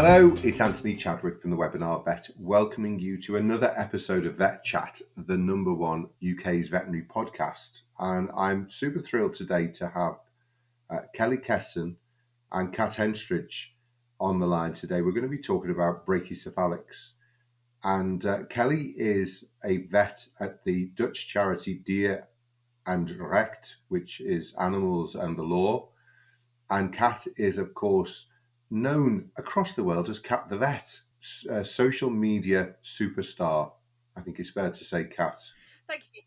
Hello, it's Anthony Chadwick from The Webinar Vet, welcoming you to another episode of Vet Chat, the number one UK's veterinary podcast. And I'm super thrilled today to have Kelly Kessen and Cat Henstridge on the line today. We're going to be talking about brachycephalics. And Kelly is a vet at the Dutch charity Dier and Recht, which is Animals and the Law. And Cat is, of course, known across the world as Cat the Vet, a social media superstar. I think it's fair to say, Cat. Thank you.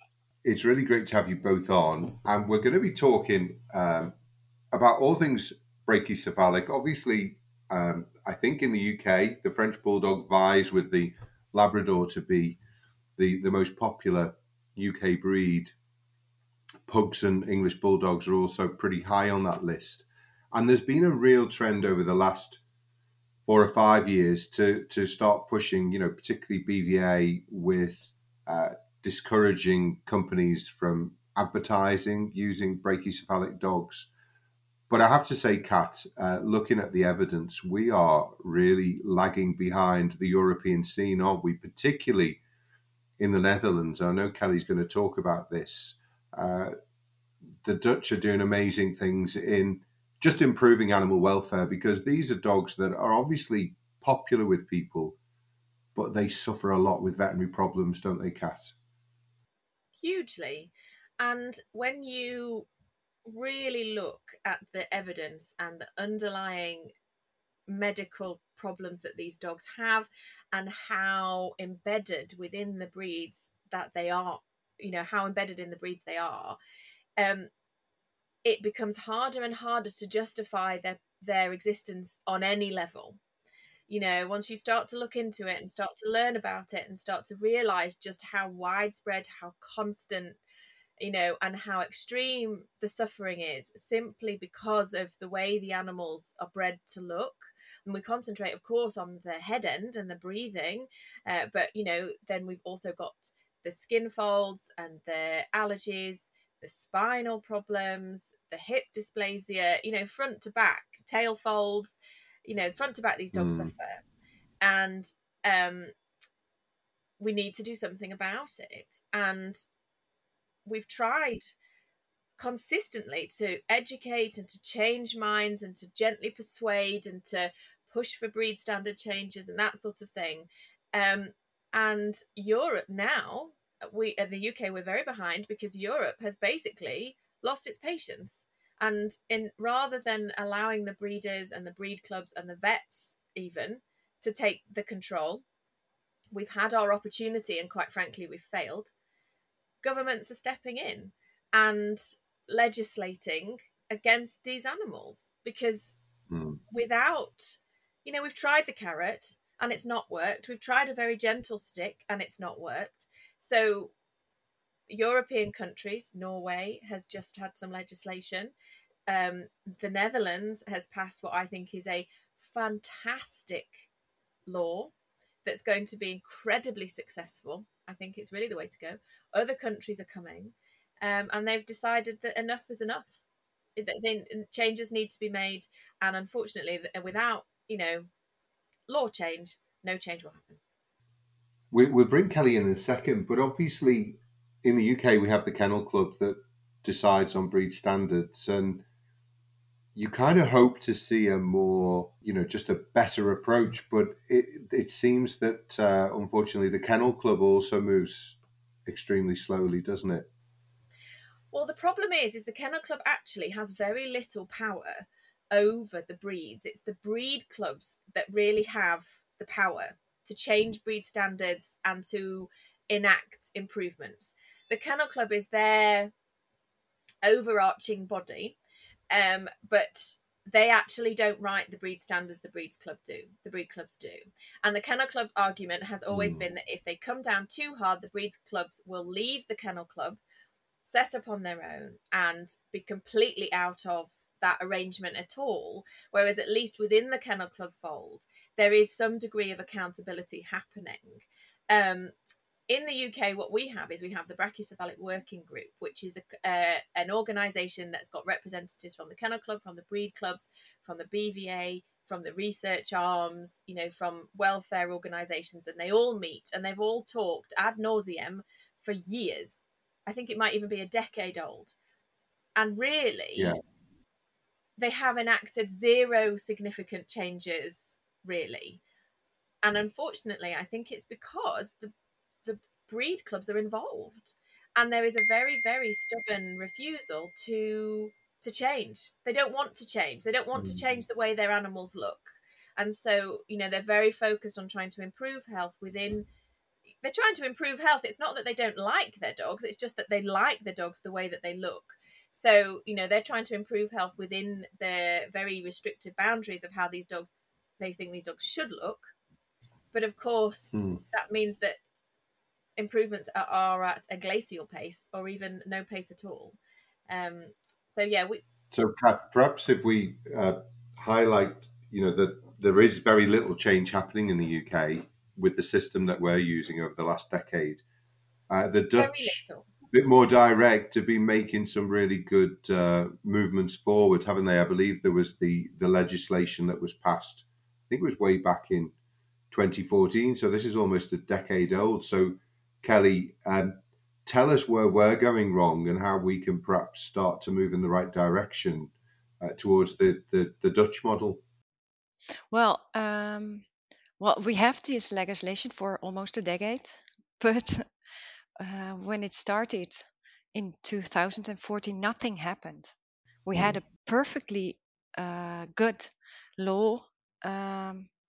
It's really great to have you both on. And we're going to be talking about all things brachycephalic. Obviously, I think in the UK, the French Bulldog vies with the Labrador to be the most popular UK breed. Pugs and English Bulldogs are also pretty high on that list. And there's been a real trend over the last 4 or 5 years to start pushing, you know, particularly BVA with discouraging companies from advertising using brachycephalic dogs. But I have to say, Kat, looking at the evidence, we are really lagging behind the European scene, aren't we? Particularly in the Netherlands. I know Kelly's going to talk about this. The Dutch are doing amazing things in just improving animal welfare, because these are dogs that are obviously popular with people, but they suffer a lot with veterinary problems, don't they, Kat? Hugely. And when you really look at the evidence and the underlying medical problems that these dogs have and how embedded within the breeds that they are, you know, how embedded in the breeds they are, it becomes harder and harder to justify their existence on any level. You know, once you start to look into it and start to learn about it and start to realise just how widespread, how constant, you know, and how extreme the suffering is simply because of the way the animals are bred to look. And we concentrate, of course, on the head end and the breathing, but, you know, then we've also got the skin folds and the allergies, the spinal problems, the hip dysplasia, you know, front to back, tail folds, you know, front to back, these dogs suffer. And we need to do something about it. And we've tried consistently to educate and to change minds and to gently persuade and to push for breed standard changes and that sort of thing. And Europe now, we in the UK, we're very behind, because Europe has basically lost its patience. And in rather than allowing the breeders and the breed clubs and the vets even to take the control, we've had our opportunity and quite frankly, we've failed. Governments are stepping in and legislating against these animals, because without, you know, we've tried the carrot and it's not worked. We've tried a very gentle stick and it's not worked. So European countries, Norway has just had some legislation. The Netherlands has passed what I think is a fantastic law that's going to be incredibly successful. I think it's really the way to go. Other countries are coming, and they've decided that enough is enough. Changes need to be made. And unfortunately, without, you know, law change, no change will happen. We'll bring Kelly in a second, but obviously in the UK, we have the Kennel Club that decides on breed standards, and you kind of hope to see a more, you know, just a better approach. But it seems that, unfortunately, the Kennel Club also moves extremely slowly, doesn't it? Well, the problem is the Kennel Club actually has very little power over the breeds. It's the breed clubs that really have the power to change breed standards and to enact improvements. The Kennel Club is their overarching body, but they actually don't write the breed standards the breed clubs do. And the Kennel Club argument has always been that if they come down too hard, the breed clubs will leave the Kennel Club, set up on their own, and be completely out of that arrangement at all, whereas at least within the Kennel Club fold, there is some degree of accountability happening. In the UK, what we have is we have the Brachycephalic Working Group, which is an organisation that's got representatives from the Kennel Club, from the breed clubs, from the BVA, from the research arms, you know, from welfare organisations, and they all meet and they've all talked ad nauseum for years. I think it might even be a decade old. And really, they have enacted zero significant changes, really. And unfortunately, I think it's because the breed clubs are involved. And there is a very, very stubborn refusal to change. They don't want to change. They don't want to change the way their animals look. And so, you know, they're very focused on trying to improve health within... They're trying to improve health. It's not that they don't like their dogs. It's just that they like their dogs the way that they look. So, you know, they're trying to improve health within the very restricted boundaries of how these dogs, they think these dogs should look. But of course, that means that improvements are at a glacial pace or even no pace at all. So perhaps if we highlight, you know, that there is very little change happening in the UK with the system that we're using over the last decade. The Dutch, a bit more direct, have been making some really good movements forward, haven't they? I believe there was the legislation that was passed, I think it was way back in 2014. So this is almost a decade old. So Kelly, tell us where we're going wrong and how we can perhaps start to move in the right direction towards the Dutch model. Well, we have this legislation for almost a decade, but when it started in 2014, nothing happened. We had a perfectly good law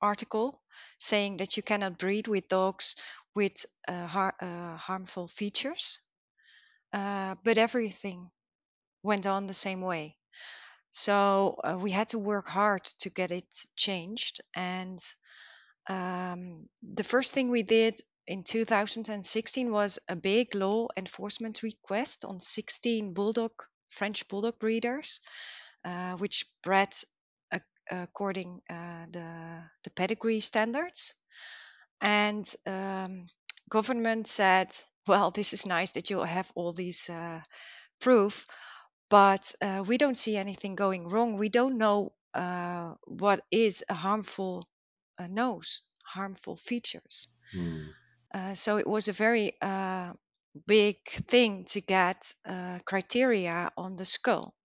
article saying that you cannot breed with dogs with harmful features, but everything went on the same way. So we had to work hard to get it changed. And the first thing we did in 2016 was a big law enforcement request on 16 French bulldog breeders, which bred according the pedigree standards. And government said, well, this is nice that you have all these proof, but we don't see anything going wrong. We don't know what is a harmful nose, harmful features. So it was a very big thing to get criteria on the skull.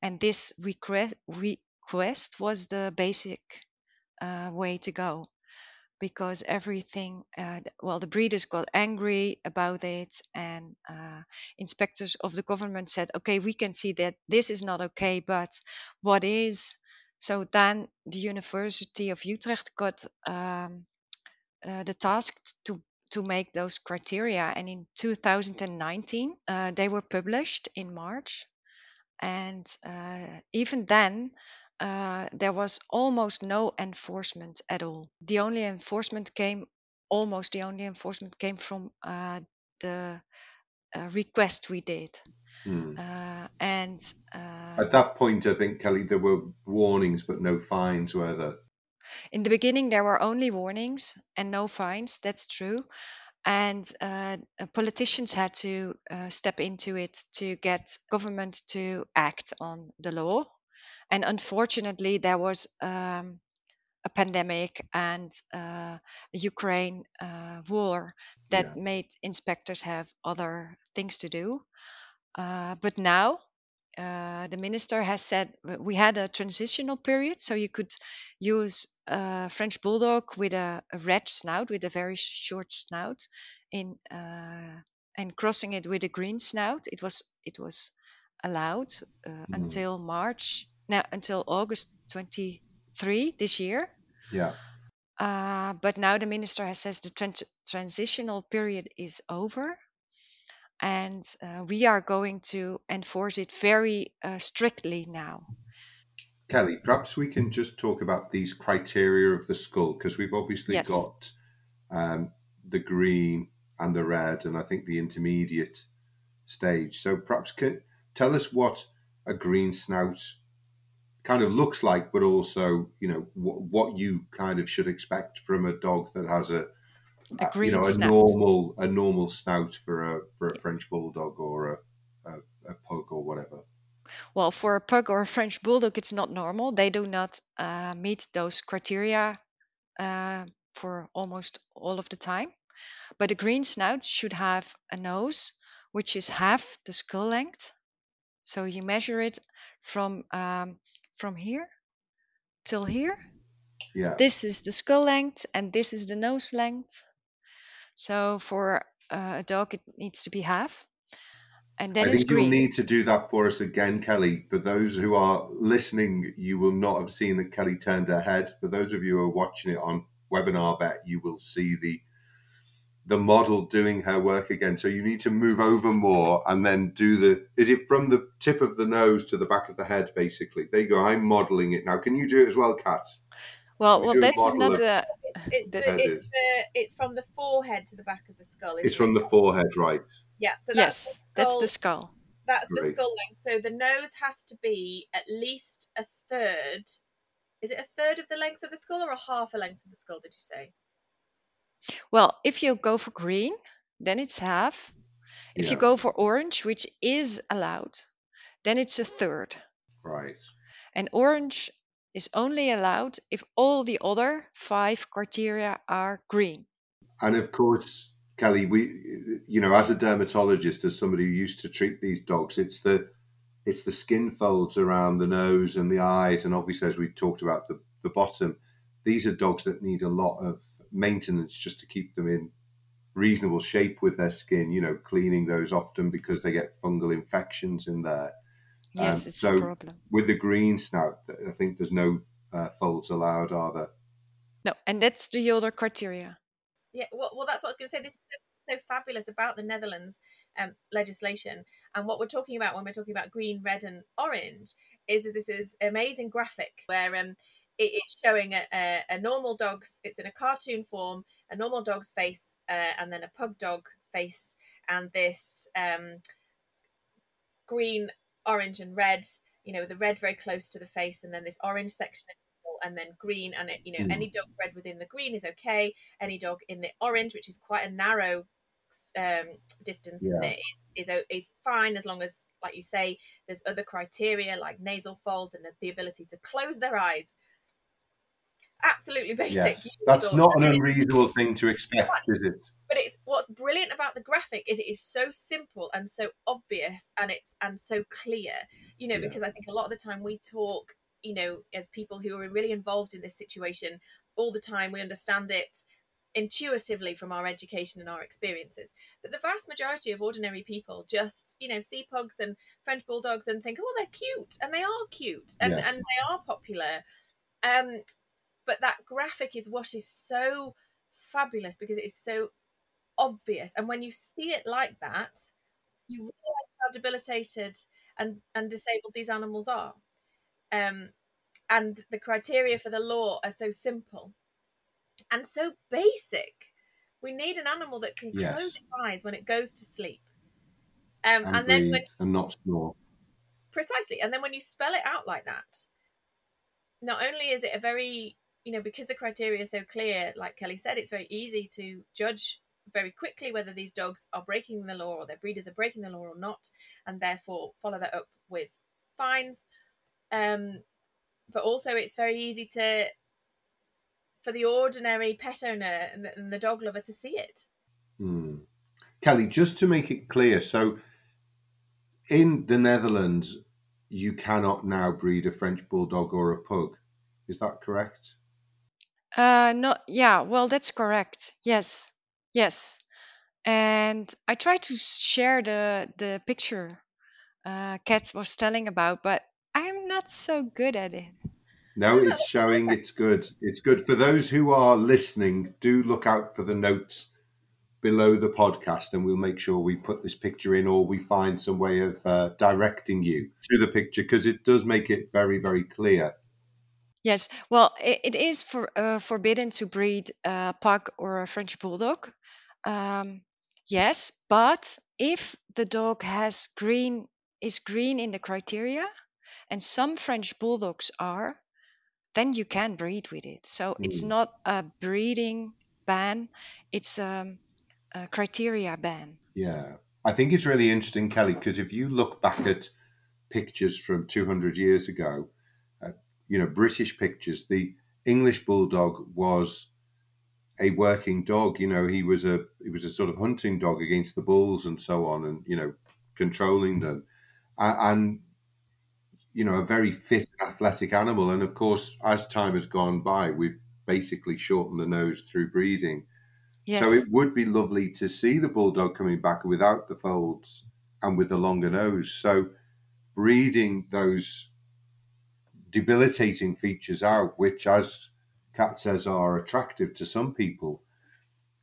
And this request was the basic way to go. Because everything, the breeders got angry about it, and inspectors of the government said, okay, we can see that this is not okay, but what is? So then the University of Utrecht got the task to make those criteria. And in 2019, they were published in March. And even then, there was almost no enforcement at all. The only enforcement came from the request we did. At that point, I think, Kelly, there were warnings but no fines, were there? In the beginning, there were only warnings and no fines. That's true. And politicians had to step into it to get government to act on the law. And unfortunately, there was a pandemic and Ukraine war that made inspectors have other things to do. But now the minister has said we had a transitional period, so you could use a French bulldog with a red snout, with a very short snout, and crossing it with a green snout. It was allowed until March. Now, until August 23 this year. But now the minister has says the transitional period is over, and we are going to enforce it very strictly now. Kelly, perhaps we can just talk about these criteria of the skull, because we've obviously got the green and the red, and I think the intermediate stage. So perhaps tell us what a green snout kind of looks like, but also, you know, what you kind of should expect from a dog that has a normal snout for a French bulldog or a pug or whatever. well, for a pug or a French bulldog, it's not normal. They do not meet those criteria for almost all of the time. But a green snout should have a nose which is half the skull length. So you measure it from here till here. Yeah. This is the skull length and this is the nose length. So for a dog, it needs to be half. And that is green. I think you'll need to do that for us again, Kelly. For those who are listening, you will not have seen that Kelly turned her head. For those of you who are watching it on Webinar Vet, you will see the model doing her work again. So you need to move over more and then do the, is it from the tip of the nose to the back of the head, basically? There you go. I'm modeling it now. Can you do it as well, Kat? Well, that's not a... It's from the forehead to the back of the skull. It's from the forehead, right? Yeah. So yes, that's the skull. That's the skull length. So the nose has to be at least a third. Is it a third of the length of the skull or a half a length of the skull, did you say? Well, if you go for green, then it's half. If you go for orange, which is allowed, then it's a third. Right. And orange is only allowed if all the other 5 criteria are green. And of course, Kelly, we, you know, as a dermatologist, as somebody who used to treat these dogs, it's the skin folds around the nose and the eyes, and obviously, as we talked about, the bottom. These are dogs that need a lot of maintenance just to keep them in reasonable shape with their skin, you know, cleaning those often because they get fungal infections in there. Yes, it's a problem. With the green snout, I think there's no folds allowed, are there? No, and that's the other criteria. Yeah, well, that's what I was going to say. This is so fabulous about the Netherlands legislation. And what we're talking about when we're talking about green, red and orange is that this is amazing graphic where it's showing a normal dog's, it's in a cartoon form, a normal dog's face and then a pug dog face and this green, orange and red, you know, the red very close to the face and then this orange section and then green and it, you know, any dog bred within the green is okay, any dog in the orange, which is quite a narrow distance, isn't it? Is fine as long as, like you say, there's other criteria like nasal folds and the ability to close their eyes. Absolutely basic. Yes. That's not an unreasonable thing to expect, is it? But it's what's brilliant about the graphic is it is so simple and so obvious and it's so clear, you know, because I think a lot of the time we talk, you know, as people who are really involved in this situation all the time, we understand it intuitively from our education and our experiences. But the vast majority of ordinary people just, you know, see pugs and French bulldogs and think, oh, they're cute. And they are cute and they are popular. But that graphic is what is so fabulous because it is so obvious. And when you see it like that, you realize how debilitated and disabled these animals are. And the criteria for the law are so simple and so basic. We need an animal that can close its eyes when it goes to sleep. And breathe then when, and not snore. Precisely. And then when you spell it out like that, not only is it a very... You know, because the criteria are so clear, like Kelly said, it's very easy to judge very quickly whether these dogs are breaking the law or their breeders are breaking the law or not, and therefore follow that up with fines. But also it's very easy for the ordinary pet owner and the dog lover to see it. Kelly, just to make it clear, so in the Netherlands, you cannot now breed a French bulldog or a pug. Is that correct? No, yeah, well, that's correct. Yes. And I tried to share the picture Kat was telling about, but I'm not so good at it. No, it's showing. It's good. It's good. For those who are listening, do look out for the notes below the podcast and we'll make sure we put this picture in or we find some way of directing you to the picture because it does make it very, very clear. Yes, well, it is forbidden to breed a pug or a French bulldog. Yes, but if the dog is green in the criteria, and some French bulldogs are, then you can breed with it. So it's not a breeding ban; it's a criteria ban. Yeah, I think it's really interesting, Kelly, because if you look back at pictures from 200 years ago, British pictures, the English bulldog was a working dog. He was a sort of hunting dog against the bulls and so on, and controlling them, and a very fit, athletic animal. And of course, as time has gone by, we've basically shortened the nose through breeding. Yes. So it would be lovely to see the bulldog coming back without the folds and with the longer nose. So breeding those debilitating features out, which, as Cat says, are attractive to some people,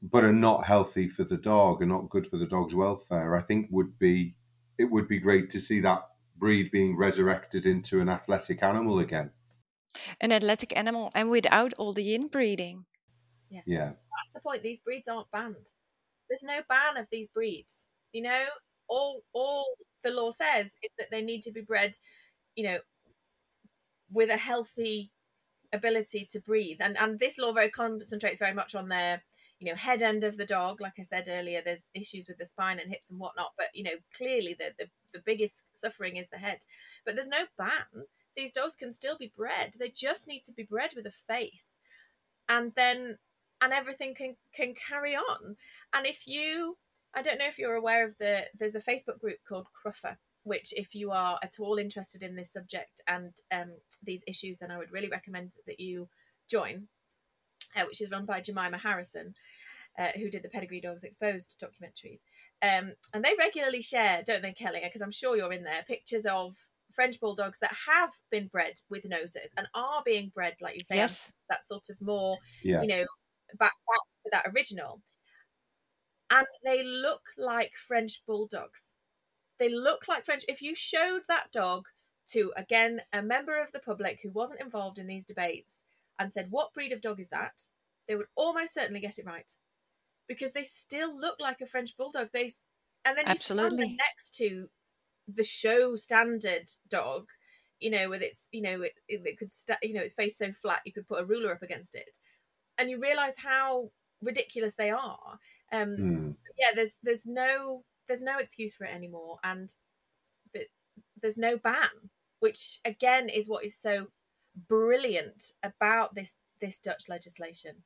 but are not healthy for the dog and not good for the dog's welfare, I think it would be great to see that breed being resurrected into an athletic animal again. An athletic animal, and without all the inbreeding. Yeah. That's the point. These breeds aren't banned. There's no ban of these breeds. All the law says is that they need to be bred, with a healthy ability to breathe. And this law very concentrates very much on their, head end of the dog. Like I said earlier, there's issues with the spine and hips and whatnot, but clearly the biggest suffering is the head. But there's no ban. These dogs can still be bred. They just need to be bred with a face, and everything can carry on. And if you, I don't know if you're aware of there's a Facebook group called Cruffa, which, if you are at all interested in this subject and these issues, then I would really recommend that you join, which is run by Jemima Harrison, who did the Pedigree Dogs Exposed documentaries. And they regularly share, don't they, Kelly, because I'm sure you're in there, pictures of French bulldogs that have been bred with noses and are being bred, like you say, yes, that sort of more, back to that original. And they look like French bulldogs. They look like French. If you showed that dog to, again, a member of the public who wasn't involved in these debates and said, what breed of dog is that? They would almost certainly get it right, because they still look like a French bulldog. Absolutely. You stand next to the show standard dog, with its, it could, its face so flat, you could put a ruler up against it. And you realise how ridiculous they are. There's no excuse for it anymore, and there's no ban, which again is what is so brilliant about this Dutch legislation.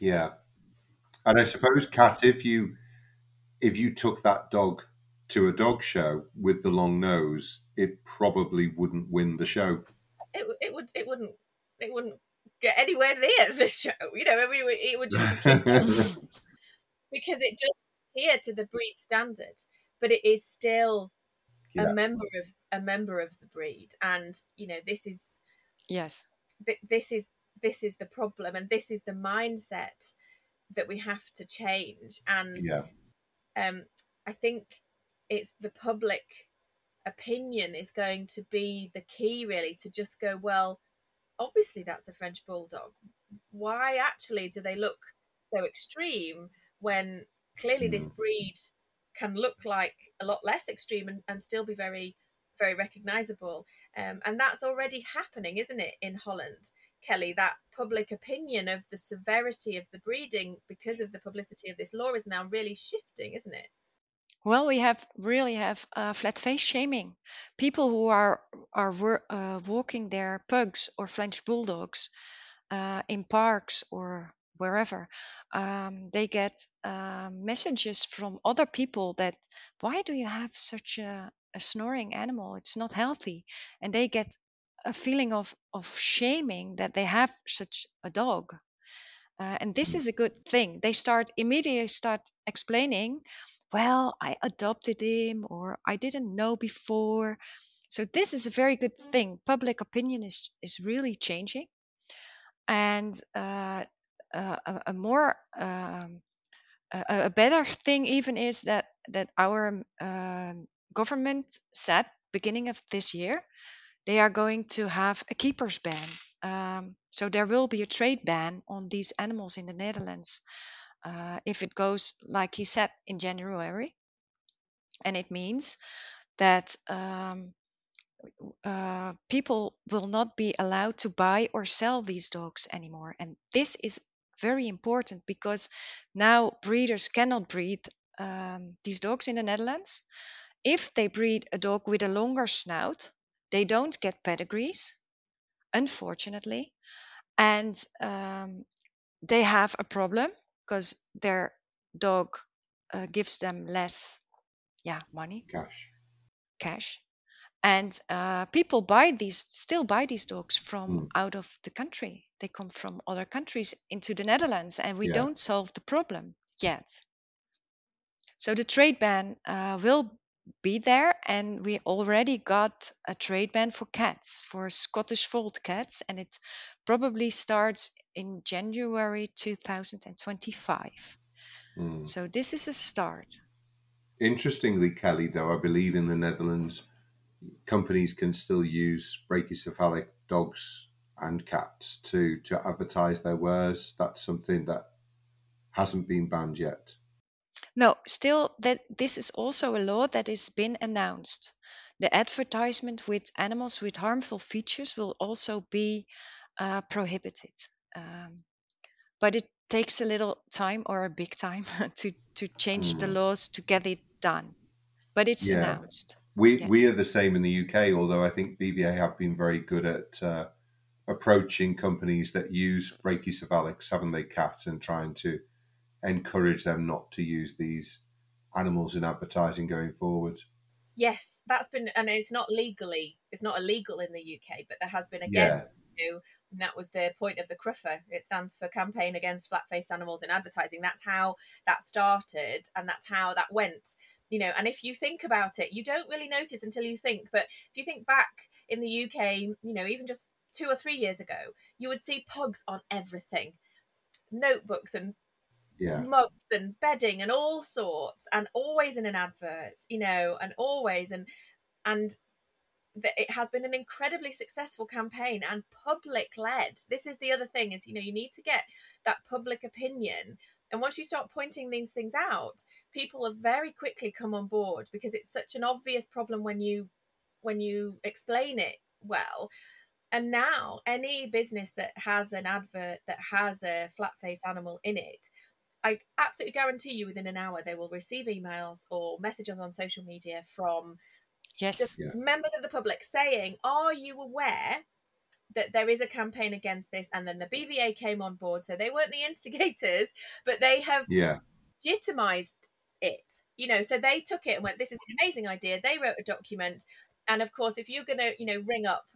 Yeah, and I suppose, Kat, if you took that dog to a dog show with the long nose, it probably wouldn't win the show. It wouldn't get anywhere near the show. It would just because it just here to the breed standard, but it is still a member of the breed, and this is the problem, and this is the mindset that we have to change. And I think it's the public opinion is going to be the key, really, to just go, well, obviously that's a French bulldog. Why actually do they look so extreme when clearly this breed can look like a lot less extreme and still be very, very recognisable. And that's already happening, isn't it, in Holland, Kelly? That public opinion of the severity of the breeding because of the publicity of this law is now really shifting, isn't it? Well, we really have flat face shaming. People who are walking their pugs or French bulldogs in parks or wherever, they get messages from other people that, why do you have such a snoring animal? It's not healthy. And they get a feeling of shaming that they have such a dog. And this is a good thing. They immediately start explaining, well, I adopted him, or I didn't know before. So this is a very good thing. Public opinion is really changing. And a better thing even is that our government said beginning of this year they are going to have a keeper's ban. So there will be a trade ban on these animals in the Netherlands if it goes like he said in January, and it means that people will not be allowed to buy or sell these dogs anymore. And this is very important, because now breeders cannot breed these dogs in the Netherlands if they breed a dog with a longer snout, they don't get pedigrees, unfortunately, and they have a problem because their dog gives them less money, cash, and people still buy these dogs from out of the country. They come from other countries into the Netherlands, and we don't solve the problem yet. So the trade ban will be there, and we already got a trade ban for cats, for Scottish fold cats, and it probably starts in January 2025. So this is a start. Interestingly, Kelly, though, I believe in the Netherlands, companies can still use brachycephalic dogs and cats to advertise their wares. That's something that hasn't been banned yet. No, still, that this is also a law that has been announced. The advertisement with animals with harmful features will also be prohibited. But it takes a little time, or a big time, to change the laws to get it done. But it's announced. We are the same in the UK, although I think BVA have been very good at approaching companies that use brachycephalics, haven't they, cats, and trying to encourage them not to use these animals in advertising going forward. Yes, that's been, and it's not illegal in the UK, but there has been and that was the point of the Cruffa. It stands for Campaign Against Flat-Faced Animals in Advertising. That's how that started, and that's how that went. You know, and if you think about it, you don't really notice until you think. But if you think back in the UK, you know, even just 2 or 3 years ago, you would see pugs on everything, notebooks and mugs and bedding and all sorts, and always in an advert, you know, and always. And it has been an incredibly successful campaign and public led. This is the other thing, is, you know, you need to get that public opinion. And once you start pointing these things out, people have very quickly come on board, because it's such an obvious problem when you explain it well. And now any business that has an advert that has a flat-faced animal in it, I absolutely guarantee you within an hour they will receive emails or messages on social media from members of the public saying, are you aware that there is a campaign against this? And then the BVA came on board, so they weren't the instigators, but they have legitimized it. You know, so they took it and went, this is an amazing idea. They wrote a document. And of course, if you're going to, you know, ring up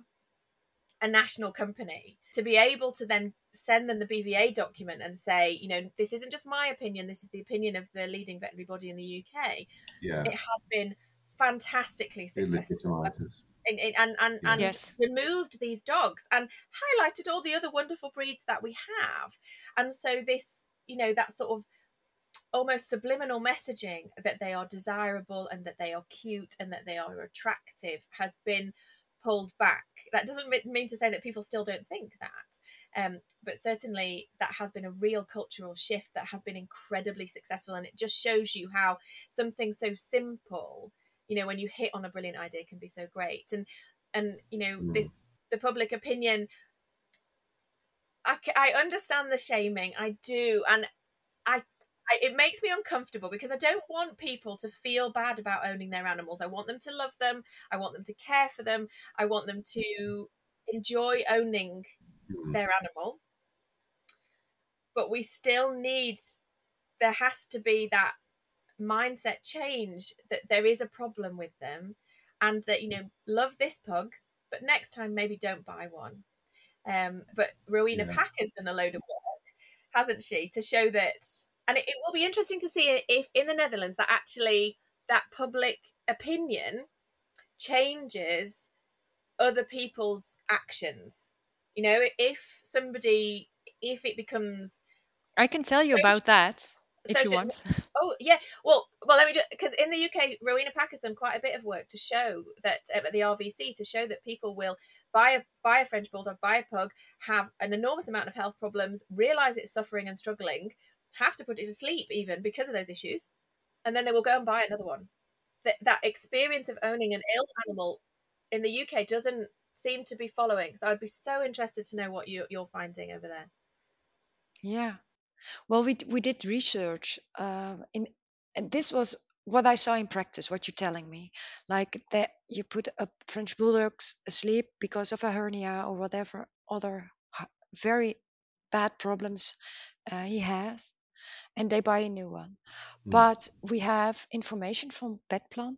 a national company to be able to then send them the BVA document and say, you know, this isn't just my opinion, this is the opinion of the leading veterinary body in the UK. Yeah. It has been fantastically successful. And removed these dogs and highlighted all the other wonderful breeds that we have. And so this, you know, that sort of almost subliminal messaging that they are desirable and that they are cute and that they are attractive has been pulled back. That doesn't mean to say that people still don't think that, but certainly that has been a real cultural shift that has been incredibly successful. And it just shows you how something so simple, you know, when you hit on a brilliant idea, can be so great. And you know, the public opinion, I understand the shaming, I do, and I it makes me uncomfortable, because I don't want people to feel bad about owning their animals. I want them to love them. I want them to care for them. I want them to enjoy owning their animal. But we still need, there has to be that mindset change that there is a problem with them, and that, you know, love this pug, but next time maybe don't buy one. But Rowena Packer's done a load of work, hasn't she, to show that. And it will be interesting to see if in the Netherlands that actually that public opinion changes other people's actions. You know, if it becomes... I can tell you about that if you want. Oh, yeah. Well, let me just... Because in the UK, Rowena Packer has done quite a bit of work to show that, at the RVC, to show that people will buy a French bulldog, buy a pug, have an enormous amount of health problems, realise it's suffering and struggling, have to put it to sleep even because of those issues, and then they will go and buy another one. That experience of owning an ill animal in the UK doesn't seem to be following. So I'd be so interested to know what you're finding over there. Yeah, well, we did research, and this was what I saw in practice, what you're telling me, like that you put a French bulldog asleep because of a hernia or whatever other very bad problems he has, and they buy a new one. Mm. But we have information from Petplan.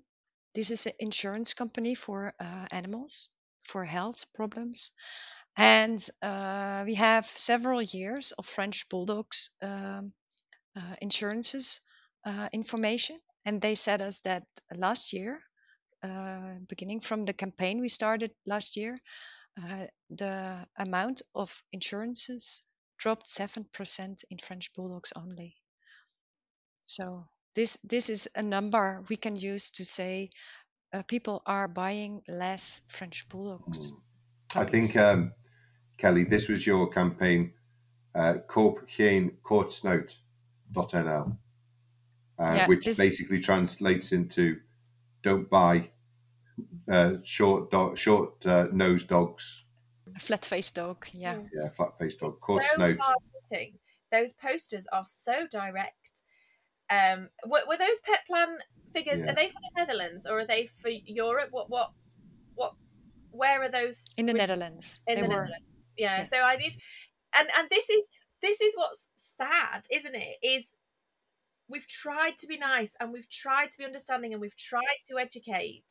This is an insurance company for animals, for health problems. And we have several years of French bulldogs insurances information. And they said us that last year, beginning from the campaign we started last year, the amount of insurances dropped 7% in French bulldogs only. So this is a number we can use to say people are buying less French bulldogs. I think, Kelly, this was your campaign, koopgeenkortsnuit.nl. Which basically translates into don't buy short-nosed dogs. A flat-faced dog, yeah, flat-faced dog. Kortsnuit. Those posters are so direct. Were those Petplan figures? Yeah. Are they for the Netherlands or are they for Europe? What? Where are those? In the Netherlands. Netherlands. Yeah. So I need, and this is what's sad, isn't it? Is we've tried to be nice and we've tried to be understanding and we've tried to educate.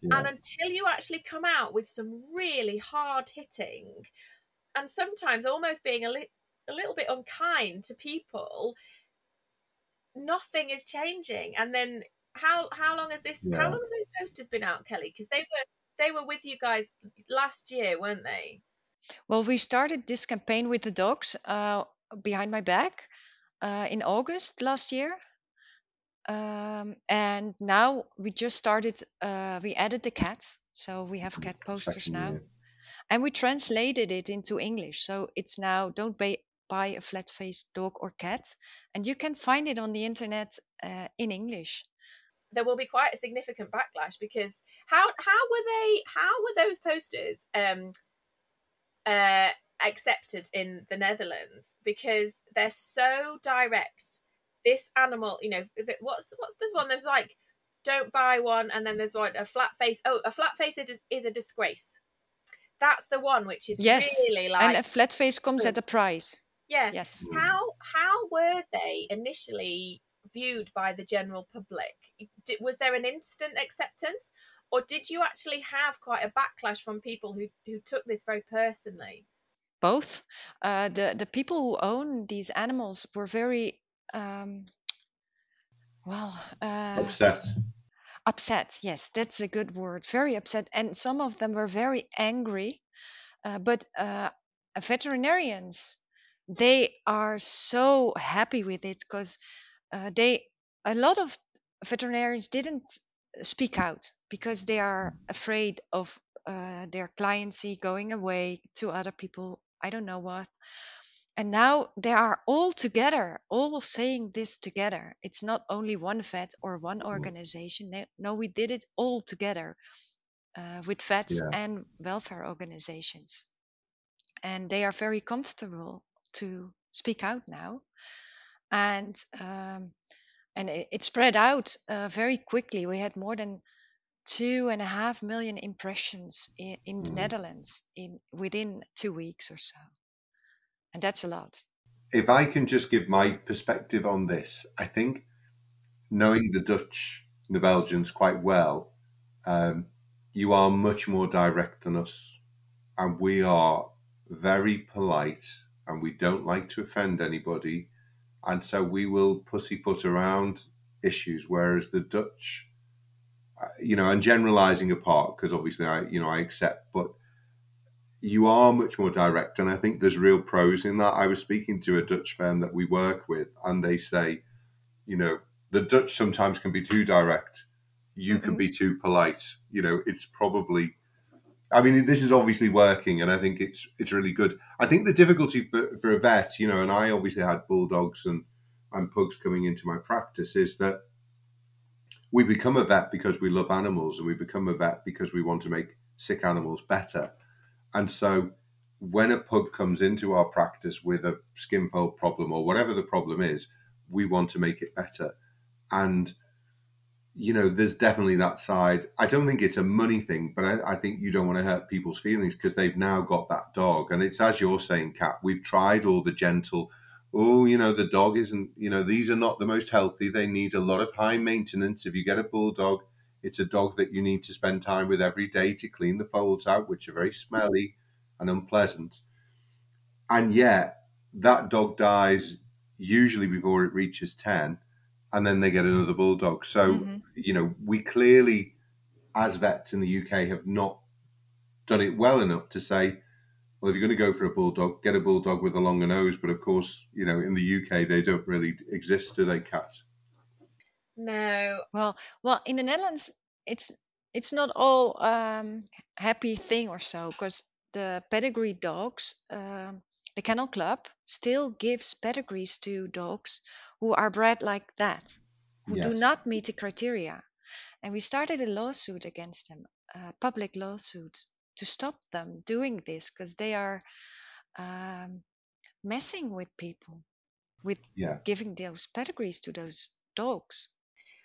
Yeah. And until you actually come out with some really hard hitting and sometimes almost being a little bit unkind to people, nothing is changing. And then how long has this, how long have those posters been out, Kelly? Because they were with you guys last year, weren't they? Well, we started this campaign with the dogs behind my back. In August last year, and now we just started. We added the cats, so we have cat posters now, and we translated it into English. So it's now don't buy a flat-faced dog or cat, and you can find it on the internet in English. There will be quite a significant backlash because how were those posters accepted in the Netherlands, because they're so direct. This animal, you know, what's this one? There's like, don't buy one, and then there's one a flat face. Oh, a flat face is a disgrace. That's the one which is really like, and a flat face comes at a price. Yeah. Yes. How were they initially viewed by the general public? Was there an instant acceptance, or did you actually have quite a backlash from people who took this very personally? Both. The people who own these animals were very upset. Yes, that's a good word. Very upset, and some of them were very angry. But veterinarians, they are so happy with it because a lot of veterinarians didn't speak out because they are afraid of their cliency going away to other people. I don't know what. And now they are all together, all saying this together. It's not only one vet or one organization. No, we did it all together with vets and welfare organizations. And they are very comfortable to speak out now. And it spread out very quickly. We had more than 2.5 million impressions in the Netherlands within 2 weeks or so. And that's a lot. If I can just give my perspective on this, I think knowing the Dutch and the Belgians quite well, you are much more direct than us. And we are very polite and we don't like to offend anybody. And so we will pussyfoot around issues, whereas the Dutch... You know, and generalizing apart, because obviously I accept, but you are much more direct. And I think there's real pros in that. I was speaking to a Dutch firm that we work with, and they say, you know, the Dutch sometimes can be too direct. You can be too polite. You know, it's probably, I mean, this is obviously working, and I think it's really good. I think the difficulty for a vet, you know, and I obviously had bulldogs and pugs coming into my practice, is that we become a vet because we love animals, and we become a vet because we want to make sick animals better. And so when a pug comes into our practice with a skin fold problem or whatever the problem is, we want to make it better. And you know, there's definitely that side. I don't think it's a money thing, but I think you don't want to hurt people's feelings because they've now got that dog. And it's, as you're saying, Kat, we've tried all the gentle, oh, you know, the dog isn't, you know, these are not the most healthy. They need a lot of high maintenance. If you get a bulldog, it's a dog that you need to spend time with every day to clean the folds out, which are very smelly and unpleasant. And yet that dog dies usually before it reaches 10, and then they get another bulldog. So, you know, we clearly, as vets in the UK, have not done it well enough to say, well, if you're going to go for a bulldog, get a bulldog with a longer nose. But of course, you know, in the UK, they don't really exist, do they, Kat? No. Well, in the Netherlands, it's not all happy thing or so, because the pedigree dogs, the Kennel Club still gives pedigrees to dogs who are bred like that, who do not meet the criteria. And we started a lawsuit against them, a public lawsuit, to stop them doing this, because they are messing with people, with giving those pedigrees to those dogs.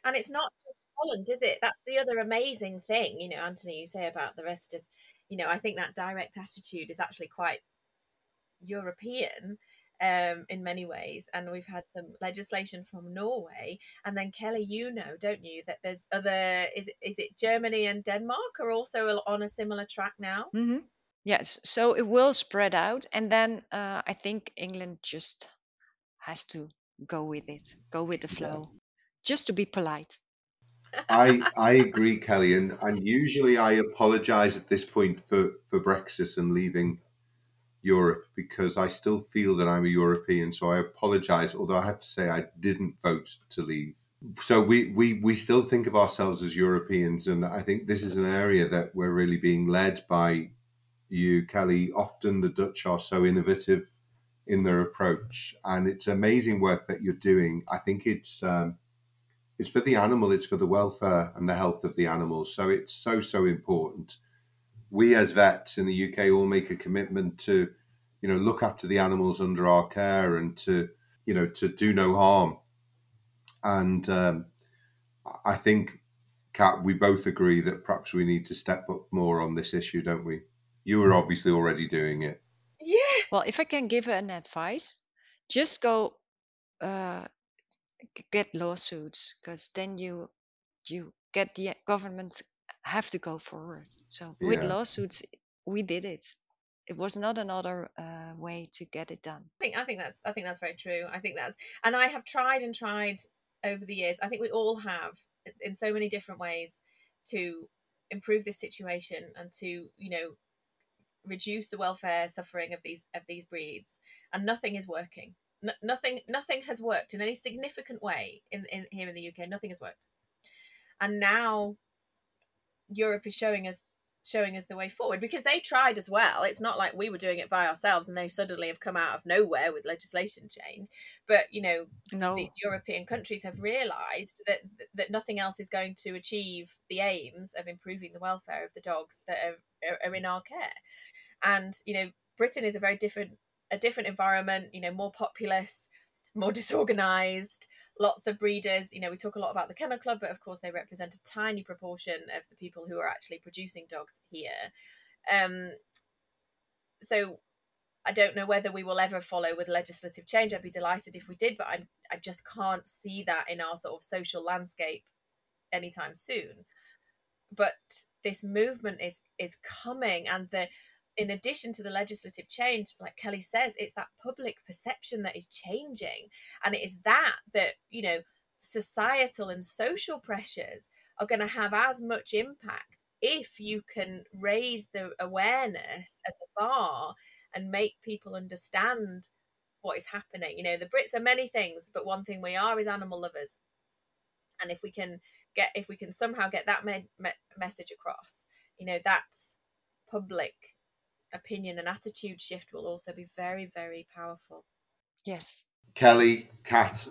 And it's not just Holland, is it? That's the other amazing thing, you know, Anthony, you say about the rest of, you know, I think that direct attitude is actually quite European in many ways, and we've had some legislation from Norway, and then Kelly, you know, don't you, that there's other, is it Germany and Denmark are also on a similar track now? Yes, so it will spread out, and then I think England just has to go with the flow just to be polite. I agree, Kelly, and usually I apologize at this point for Brexit and leaving Europe, because I still feel that I'm a European, so I apologize, although I have to say I didn't vote to leave. So we still think of ourselves as Europeans, and I think this is an area that we're really being led by you, Kelly. Often the Dutch are so innovative in their approach, and it's amazing work that you're doing. I think it's for the animal, it's for the welfare and the health of the animals, so it's so important. We as vets in the UK all make a commitment to, you know, look after the animals under our care and to, you know, to do no harm. And I think, Kat, we both agree that perhaps we need to step up more on this issue, don't we? You were obviously already doing it. Yeah. Well, if I can give an advice, just go get lawsuits, because then you get the government have to go forward. So with lawsuits, we did it. It was not another way to get it done. I think that's very true. I think that's, and I have tried over the years. I think we all have, in so many different ways, to improve this situation and to, you know, reduce the welfare suffering of these breeds. And nothing is working. Nothing has worked in any significant way in here in the UK. Nothing has worked, and now Europe is showing us the way forward, because they tried as well. It's not like we were doing it by ourselves and they suddenly have come out of nowhere with legislation change. But, you know, these European countries have realised that nothing else is going to achieve the aims of improving the welfare of the dogs that are in our care. And, you know, Britain is a very different environment, you know, more populous, more disorganised, lots of breeders. You know, we talk a lot about the Kennel Club, but of course they represent a tiny proportion of the people who are actually producing dogs here. So I don't know whether we will ever follow with legislative change. I'd be delighted if we did, but I just can't see that in our sort of social landscape anytime soon. But this movement is coming, and in addition to the legislative change, like Kelly says, it's that public perception that is changing. And it is that, you know, societal and social pressures are going to have as much impact if you can raise the awareness at the bar and make people understand what is happening. You know, the Brits are many things, but one thing we are is animal lovers. And if we can somehow get that message across, you know, that's public opinion and attitude shift will also be very, very powerful. Yes. Kelly, Kat,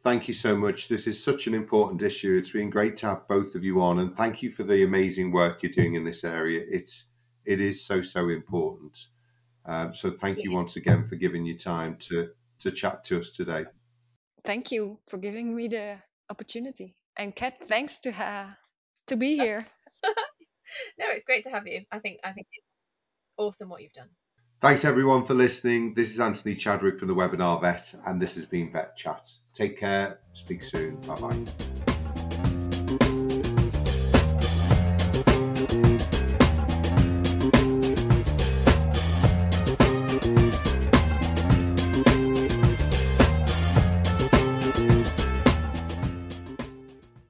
thank you so much. This is such an important issue. It's been great to have both of you on, and thank you for the amazing work you're doing in this area. It is so important. So thank you once again for giving you time to chat to us today. Thank you for giving me the opportunity. And Cat, thanks to be here. No, it's great to have you. I think it's awesome what you've done. Thanks everyone for listening. This is Anthony Chadwick from The Webinar Vet, and this has been Vet Chat. Take care. Speak soon. Bye bye.